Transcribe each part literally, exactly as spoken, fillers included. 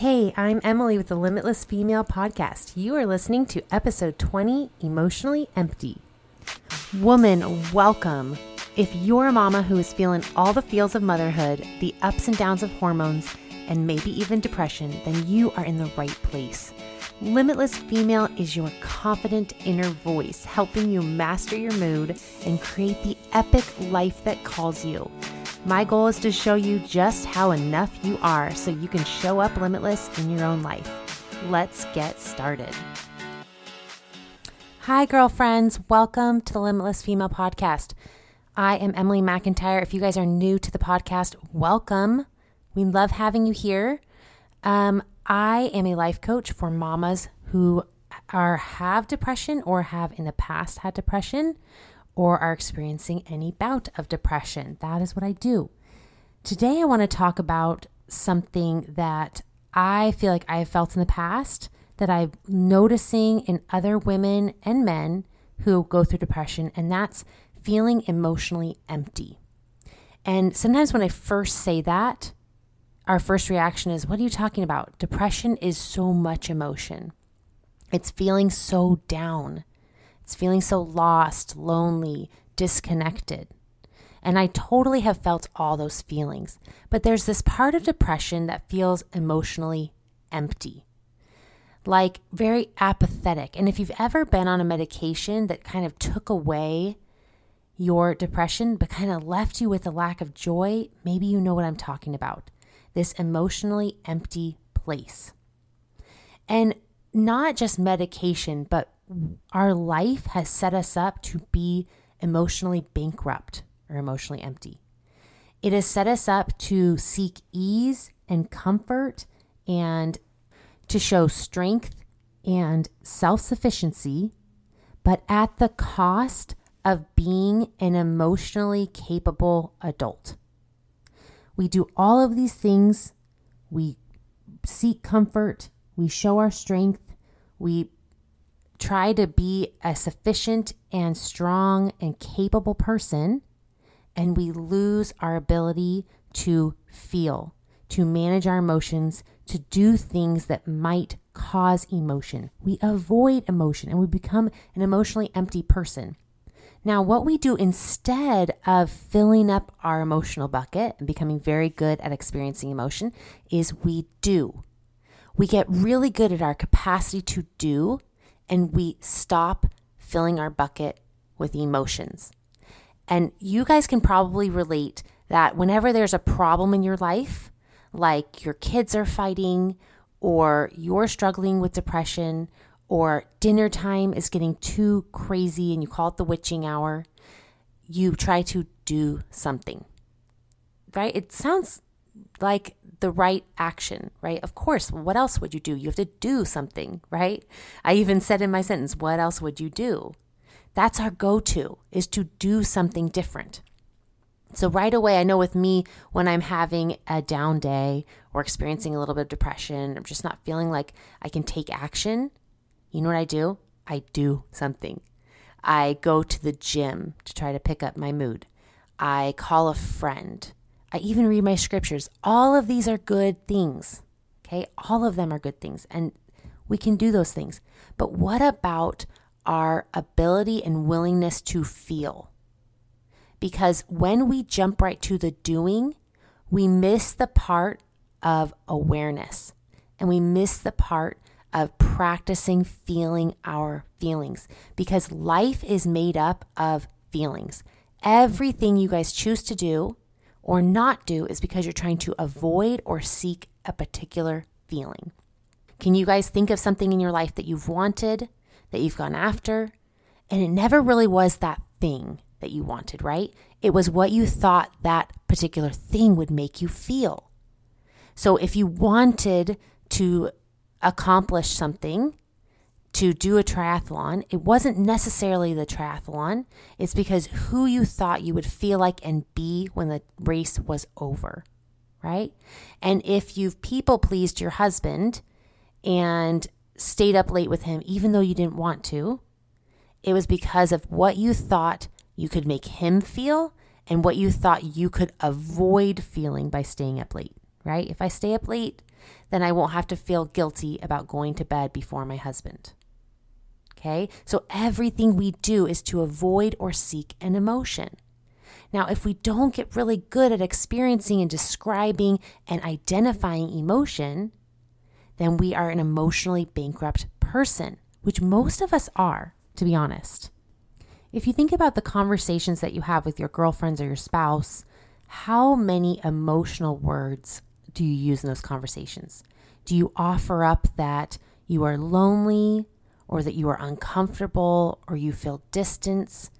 Hey, I'm Emily with the Limitless Female Podcast. You are listening to episode twenty, Emotionally Empty. Woman, welcome. If you're a mama who is feeling all the feels of motherhood, the ups and downs of hormones, and maybe even depression, then you are in the right place. Limitless Female is your confident inner voice, helping you master your mood and create the epic life that calls you. My goal is to show you just how enough you are so you can show up limitless in your own life. Let's get started. Hi, girlfriends. Welcome to the Limitless Female Podcast. I am Emily McIntyre. If you guys are new to the podcast, welcome. We love having you here. Um, I am a life coach for mamas who are have depression or have in the past had depression, or are experiencing any bout of depression. That is what I do. Today, I want to talk about something that I feel like I have felt in the past that I'm noticing in other women and men who go through depression, and that's feeling emotionally empty. And sometimes when I first say that, our first reaction is, what are you talking about? Depression is so much emotion. It's feeling so down. It's feeling so lost, lonely, disconnected. And I totally have felt all those feelings. But there's this part of depression that feels emotionally empty, like very apathetic. And if you've ever been on a medication that kind of took away your depression, but kind of left you with a lack of joy, maybe you know what I'm talking about. This emotionally empty place. And not just medication, but our life has set us up to be emotionally bankrupt or emotionally empty. It has set us up to seek ease and comfort and to show strength and self-sufficiency, but at the cost of being an emotionally capable adult. We do all of these things. We seek comfort. We show our strength. We try to be a sufficient and strong and capable person, and we lose our ability to feel, to manage our emotions, to do things that might cause emotion. We avoid emotion and we become an emotionally empty person. Now, what we do instead of filling up our emotional bucket and becoming very good at experiencing emotion is we do. We get really good at our capacity to do, and we stop filling our bucket with emotions. And you guys can probably relate that whenever there's a problem in your life, like your kids are fighting, or you're struggling with depression, or dinner time is getting too crazy and you call it the witching hour, you try to do something, right? It sounds like the right action, right? Of course, what else would you do? You have to do something, right? I even said in my sentence, what else would you do? That's our go-to, is to do something different. So right away, I know with me, when I'm having a down day or experiencing a little bit of depression, I'm just not feeling like I can take action. You know what I do? I do something. I go to the gym to try to pick up my mood. I call a friend. I even read my scriptures. All of these are good things, okay? All of them are good things, and we can do those things. But what about our ability and willingness to feel? Because when we jump right to the doing, we miss the part of awareness, and we miss the part of practicing feeling our feelings, because life is made up of feelings. Everything you guys choose to do or not do is because you're trying to avoid or seek a particular feeling. Can you guys think of something in your life that you've wanted, that you've gone after, and it never really was that thing that you wanted, right? It was what you thought that particular thing would make you feel. So if you wanted to accomplish something, to do a triathlon, it wasn't necessarily the triathlon. It's because who you thought you would feel like and be when the race was over, right? And if you've people pleased your husband and stayed up late with him, even though you didn't want to, it was because of what you thought you could make him feel and what you thought you could avoid feeling by staying up late, right? If I stay up late, then I won't have to feel guilty about going to bed before my husband. Okay? So everything we do is to avoid or seek an emotion. Now, if we don't get really good at experiencing and describing and identifying emotion, then we are an emotionally bankrupt person, which most of us are, to be honest. If you think about the conversations that you have with your girlfriends or your spouse, how many emotional words do you use in those conversations? Do you offer up that you are lonely or that you are uncomfortable or you feel distance?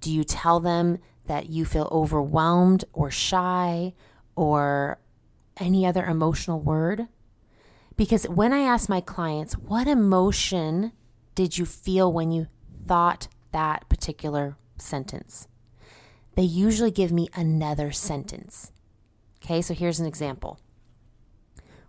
Do you tell them that you feel overwhelmed or shy or any other emotional word? Because when I ask my clients, what emotion did you feel when you thought that particular sentence? They usually give me another sentence. Okay, so here's an example.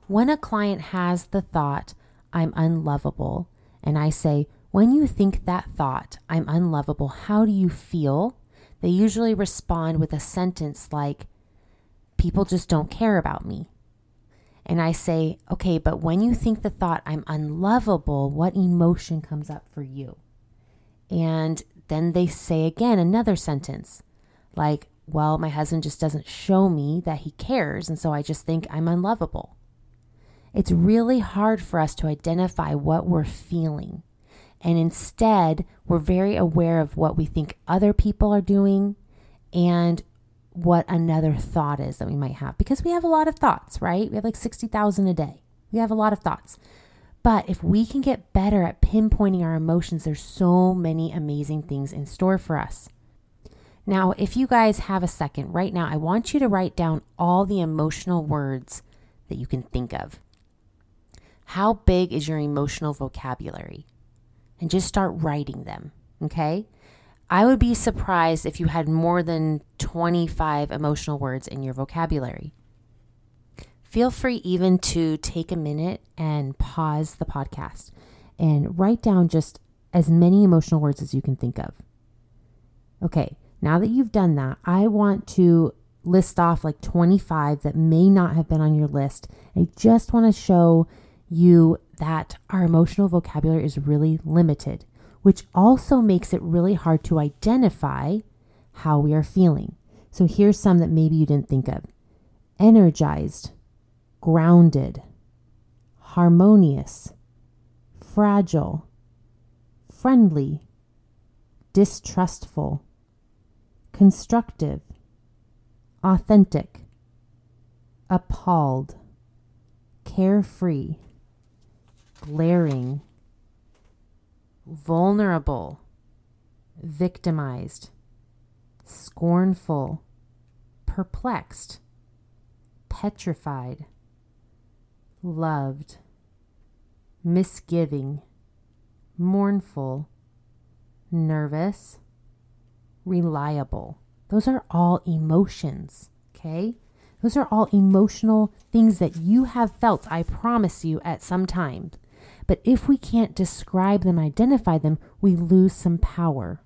When a client has the thought, I'm unlovable, and I say, when you think that thought, I'm unlovable, how do you feel? They usually respond with a sentence like, people just don't care about me. And I say, okay, but when you think the thought, I'm unlovable, what emotion comes up for you? And then they say again another sentence like, well, my husband just doesn't show me that he cares, and so I just think I'm unlovable. It's really hard for us to identify what we're feeling. And instead, we're very aware of what we think other people are doing and what another thought is that we might have, because we have a lot of thoughts, right? We have like sixty thousand a day. We have a lot of thoughts. But if we can get better at pinpointing our emotions, there's so many amazing things in store for us. Now, if you guys have a second right now, I want you to write down all the emotional words that you can think of. How big is your emotional vocabulary? And just start writing them, okay? I would be surprised if you had more than twenty-five emotional words in your vocabulary. Feel free even to take a minute and pause the podcast and write down just as many emotional words as you can think of. Okay, now that you've done that, I want to list off like twenty-five that may not have been on your list. I just want to show you that our emotional vocabulary is really limited, which also makes it really hard to identify how we are feeling. So here's some that maybe you didn't think of. Energized, grounded, harmonious, fragile, friendly, distrustful, constructive, authentic, appalled, carefree, glaring, vulnerable, victimized, scornful, perplexed, petrified, loved, misgiving, mournful, nervous, reliable. Those are all emotions, okay? Those are all emotional things that you have felt, I promise you, at some time. But if we can't describe them, identify them, we lose some power.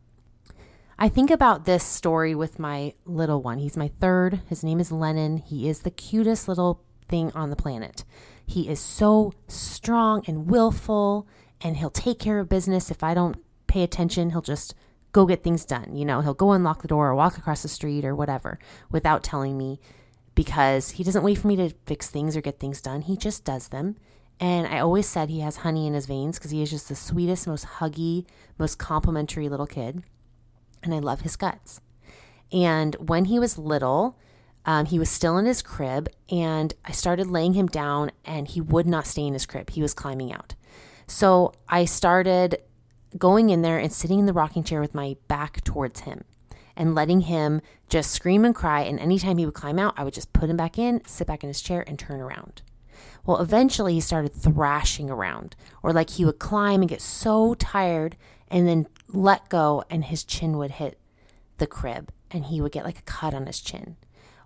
I think about this story with my little one. He's my third. His name is Lennon. He is the cutest little thing on the planet. He is so strong and willful, and he'll take care of business. If I don't pay attention, he'll just go get things done. You know, he'll go unlock the door or walk across the street or whatever without telling me, because he doesn't wait for me to fix things or get things done. He just does them. And I always said he has honey in his veins because he is just the sweetest, most huggy, most complimentary little kid. And I love his guts. And when he was little, um, he was still in his crib, and I started laying him down, and he would not stay in his crib. He was climbing out. So I started going in there and sitting in the rocking chair with my back towards him and letting him just scream and cry. And anytime he would climb out, I would just put him back in, sit back in his chair, and turn around. Well, eventually he started thrashing around, or like he would climb and get so tired and then let go, and his chin would hit the crib and he would get like a cut on his chin.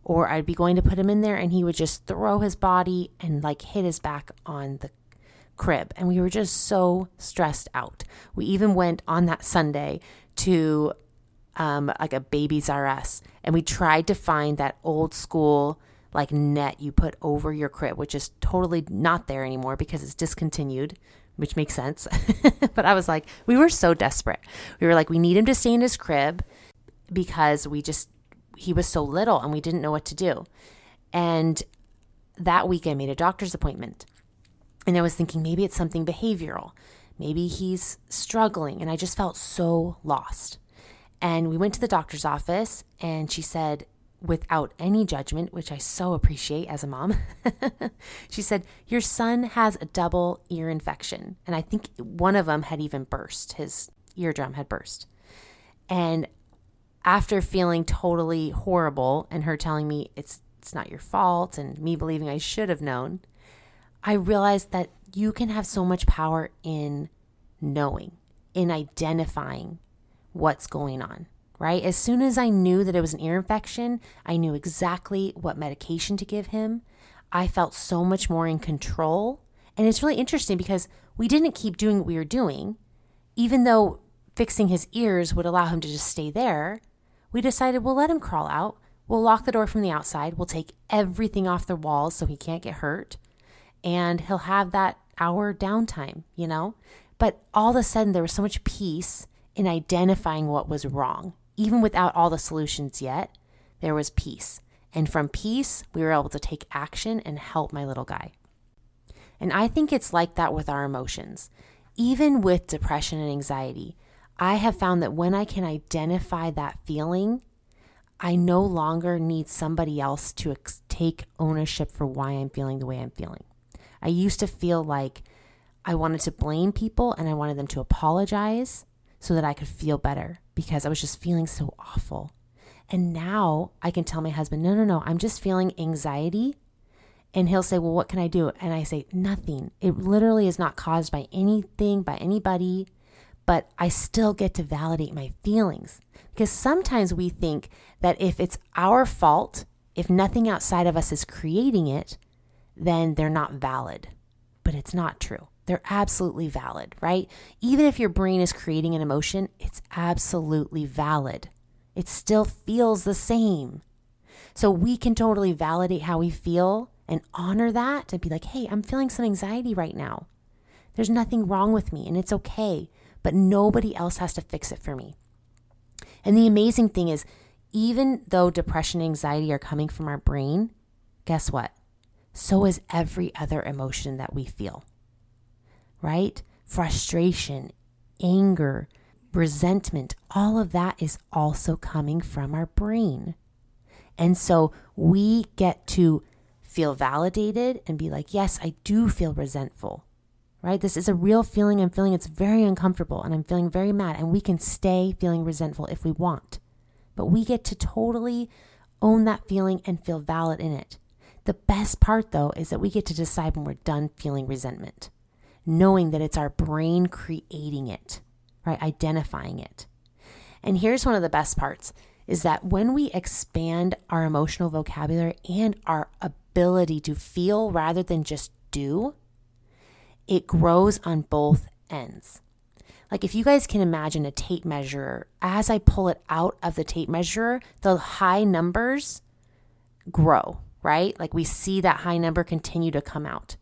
Or I'd be going to put him in there and he would just throw his body and like hit his back on the crib. And we were just so stressed out. We even went on that Sunday to um, like a Babies R Us, and we tried to find that old school like net you put over your crib, which is totally not there anymore because it's discontinued, which makes sense. But I was like, we were so desperate. We were like, we need him to stay in his crib because we just, he was so little and we didn't know what to do. And that week I made a doctor's appointment and I was thinking maybe it's something behavioral. Maybe he's struggling. And I just felt so lost. And we went to the doctor's office and she said, without any judgment, which I so appreciate as a mom, she said, your son has a double ear infection. And I think one of them had even burst. His eardrum had burst. And after feeling totally horrible and her telling me it's it's not your fault and me believing I should have known, I realized that you can have so much power in knowing, in identifying what's going on, right? As soon as I knew that it was an ear infection, I knew exactly what medication to give him. I felt so much more in control. And it's really interesting because we didn't keep doing what we were doing, even though fixing his ears would allow him to just stay there. We decided we'll let him crawl out. We'll lock the door from the outside. We'll take everything off the walls so he can't get hurt. And he'll have that hour downtime, you know? But all of a sudden, there was so much peace in identifying what was wrong. Even without all the solutions yet, there was peace. And from peace, we were able to take action and help my little guy. And I think it's like that with our emotions. Even with depression and anxiety, I have found that when I can identify that feeling, I no longer need somebody else to ex- take ownership for why I'm feeling the way I'm feeling. I used to feel like I wanted to blame people and I wanted them to apologize so that I could feel better because I was just feeling so awful. And now I can tell my husband, no, no, no, I'm just feeling anxiety. And he'll say, well, what can I do? And I say, nothing. It literally is not caused by anything, by anybody, but I still get to validate my feelings. Because sometimes we think that if it's our fault, if nothing outside of us is creating it, then they're not valid. But it's not true. They're absolutely valid, right? Even if your brain is creating an emotion, it's absolutely valid. It still feels the same. So we can totally validate how we feel and honor that and be like, hey, I'm feeling some anxiety right now. There's nothing wrong with me and it's okay, but nobody else has to fix it for me. And the amazing thing is, even though depression and anxiety are coming from our brain, guess what? So is every other emotion that we feel, right? Frustration, anger, resentment, all of that is also coming from our brain. And so we get to feel validated and be like, yes, I do feel resentful, right? This is a real feeling I'm feeling. It's very uncomfortable and I'm feeling very mad, and we can stay feeling resentful if we want, but we get to totally own that feeling and feel valid in it. The best part, though, is that we get to decide when we're done feeling resentment, knowing that it's our brain creating it, right? Identifying it. And here's one of the best parts is that when we expand our emotional vocabulary and our ability to feel rather than just do, it grows on both ends. Like if you guys can imagine a tape measure, as I pull it out of the tape measure, the high numbers grow, right? Like we see that high number continue to come out,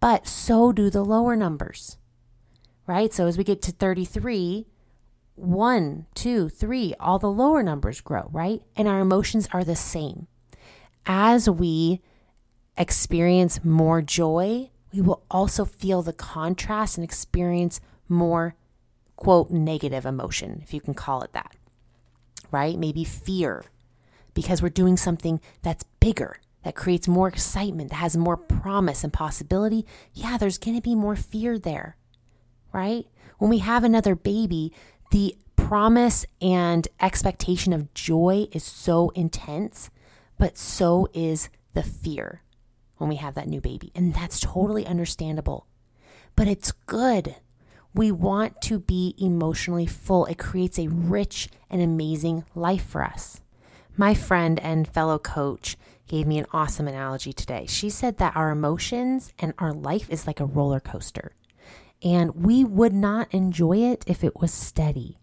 but so do the lower numbers, right? So as we get to thirty-three, one, two, three, all the lower numbers grow, right? And our emotions are the same. As we experience more joy, we will also feel the contrast and experience more, quote, negative emotion, if you can call it that, right? Maybe fear, because we're doing something that's bigger, that creates more excitement, that has more promise and possibility. Yeah, there's going to be more fear there, right? When we have another baby, the promise and expectation of joy is so intense, but so is the fear when we have that new baby. And that's totally understandable, but it's good. We want to be emotionally full. It creates a rich and amazing life for us. My friend and fellow coach gave me an awesome analogy today. She said that our emotions and our life is like a roller coaster, and we would not enjoy it if it was steady.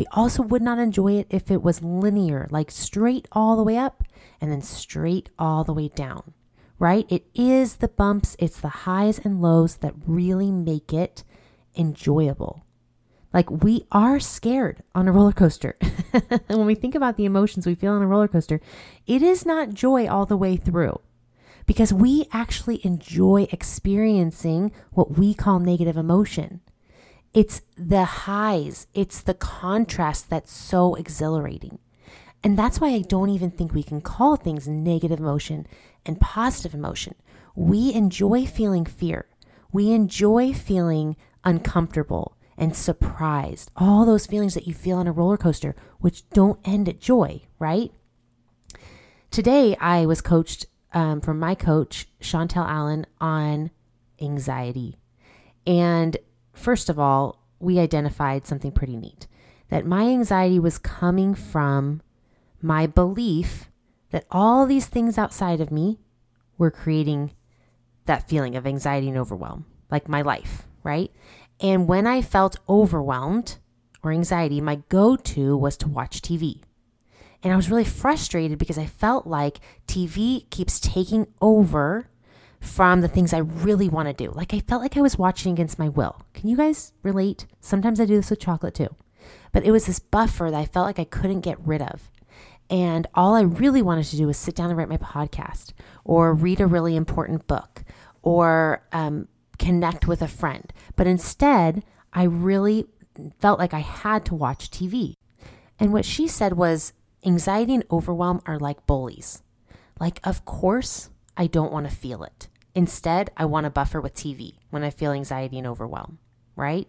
We also would not enjoy it if it was linear, like straight all the way up and then straight all the way down, right? It is the bumps, it's the highs and lows that really make it enjoyable. Like, we are scared on a roller coaster. And when we think about the emotions we feel on a roller coaster, it is not joy all the way through, because we actually enjoy experiencing what we call negative emotion. It's the highs, it's the contrast that's so exhilarating. And that's why I don't even think we can call things negative emotion and positive emotion. We enjoy feeling fear. We enjoy feeling uncomfortable and surprised. All those feelings that you feel on a roller coaster, which don't end at joy, right? Today, I was coached um, from my coach, Chantel Allen, on anxiety. And first of all, we identified something pretty neat, that my anxiety was coming from my belief that all these things outside of me were creating that feeling of anxiety and overwhelm, like my life, right? And when I felt overwhelmed or anxiety, my go-to was to watch T V. And I was really frustrated because I felt like T V keeps taking over from the things I really want to do. Like, I felt like I was watching against my will. Can you guys relate? Sometimes I do this with chocolate too. But it was this buffer that I felt like I couldn't get rid of. And all I really wanted to do was sit down and write my podcast or read a really important book or um, connect with a friend. But instead, I really felt like I had to watch T V. And what she said was, anxiety and overwhelm are like bullies. Like, of course, I don't want to feel it. Instead, I want to buffer with T V when I feel anxiety and overwhelm, right?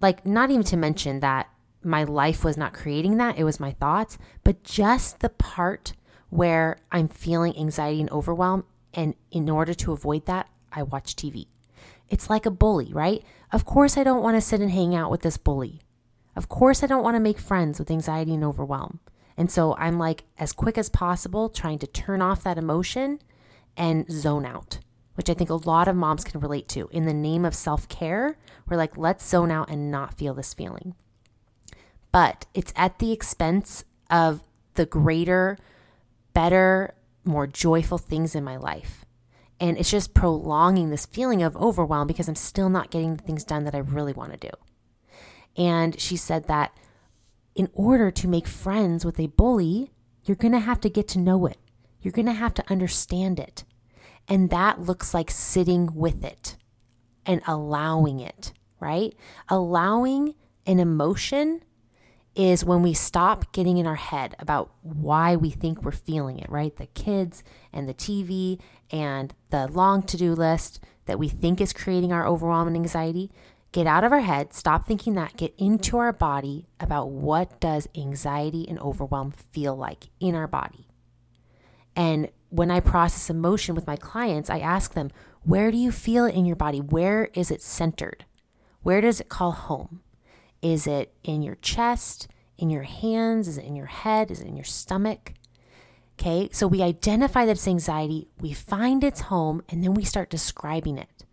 Like, not even to mention that my life was not creating that. It was my thoughts. But just the part where I'm feeling anxiety and overwhelm, and in order to avoid that, I watch T V. It's like a bully, right? Of course, I don't want to sit and hang out with this bully. Of course, I don't want to make friends with anxiety and overwhelm. And so I'm like, as quick as possible, trying to turn off that emotion and zone out, which I think a lot of moms can relate to. In the name of self-care, we're like, let's zone out and not feel this feeling. But it's at the expense of the greater, better, more joyful things in my life. And it's just prolonging this feeling of overwhelm because I'm still not getting the things done that I really want to do. And she said that in order to make friends with a bully, you're going to have to get to know it. You're going to have to understand it. And that looks like sitting with it and allowing it, right? Allowing an emotion is when we stop getting in our head about why we think we're feeling it, right? The kids and the T V and the long to-do list that we think is creating our overwhelm and anxiety. Get out of our head, stop thinking that, get into our body about what does anxiety and overwhelm feel like in our body. And when I process emotion with my clients, I ask them, where do you feel it in your body? Where is it centered? Where does it call home? Is it in your chest, in your hands? Is it in your head? Is it in your stomach? Okay, so we identify that it's anxiety, we find its home, and then we start describing it,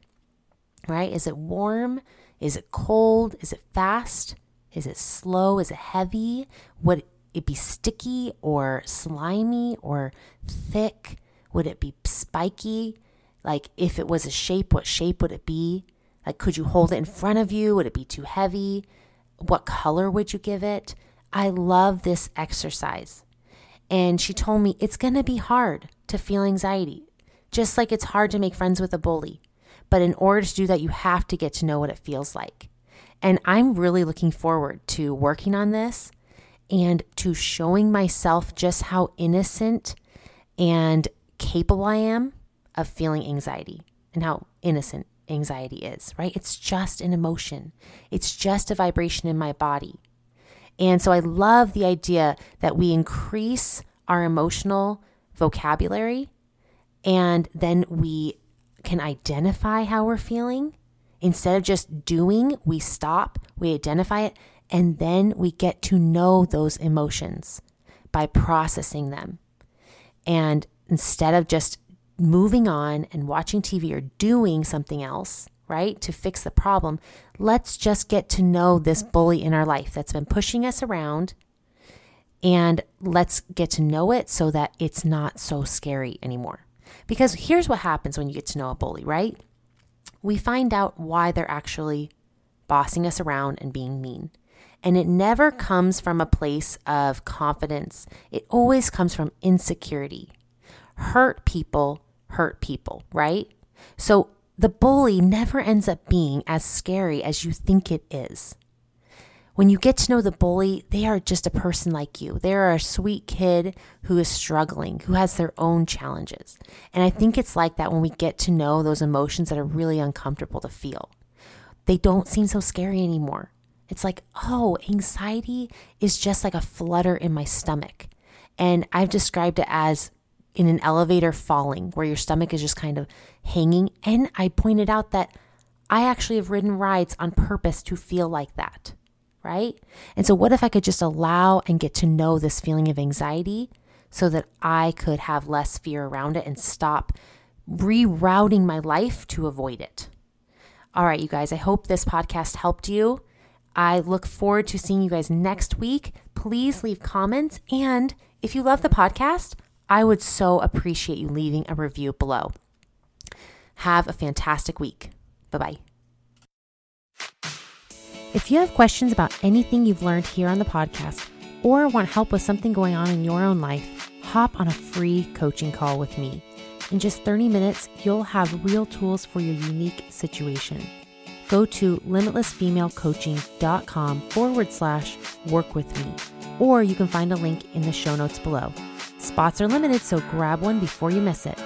right? Is it warm? Is it cold? Is it fast? Is it slow? Is it heavy? Would it be sticky or slimy or thick? Would it be spiky? Like, if it was a shape, what shape would it be? Like, could you hold it in front of you? Would it be too heavy? What color would you give it? I love this exercise. And she told me it's going to be hard to feel anxiety, just like it's hard to make friends with a bully. But in order to do that, you have to get to know what it feels like. And I'm really looking forward to working on this and to showing myself just how innocent and capable I am of feeling anxiety and how innocent anxiety is, right? It's just an emotion. It's just a vibration in my body. And so I love the idea that we increase our emotional vocabulary and then we can identify how we're feeling. Instead of just doing, we stop, we identify it, and then we get to know those emotions by processing them. And instead of just moving on and watching T V or doing something else, right, to fix the problem. Let's just get to know this bully in our life that's been pushing us around, and let's get to know it so that it's not so scary anymore. Because here's what happens when you get to know a bully, right? We find out why they're actually bossing us around and being mean. And it never comes from a place of confidence. It always comes from insecurity. Hurt people hurt people, right? So the bully never ends up being as scary as you think it is. When you get to know the bully, they are just a person like you. They are a sweet kid who is struggling, who has their own challenges. And I think it's like that when we get to know those emotions that are really uncomfortable to feel. They don't seem so scary anymore. It's like, oh, anxiety is just like a flutter in my stomach. And I've described it as in an elevator falling, where your stomach is just kind of hanging. And I pointed out that I actually have ridden rides on purpose to feel like that, right? And so what if I could just allow and get to know this feeling of anxiety so that I could have less fear around it and stop rerouting my life to avoid it? All right, you guys, I hope this podcast helped you. I look forward to seeing you guys next week. Please leave comments. And if you love the podcast, I would so appreciate you leaving a review below. Have a fantastic week. Bye-bye. If you have questions about anything you've learned here on the podcast or want help with something going on in your own life, hop on a free coaching call with me. In just thirty minutes, you'll have real tools for your unique situation. Go to limitless female coaching dot com forward slash work with me, or you can find a link in the show notes below. Spots are limited, so grab one before you miss it.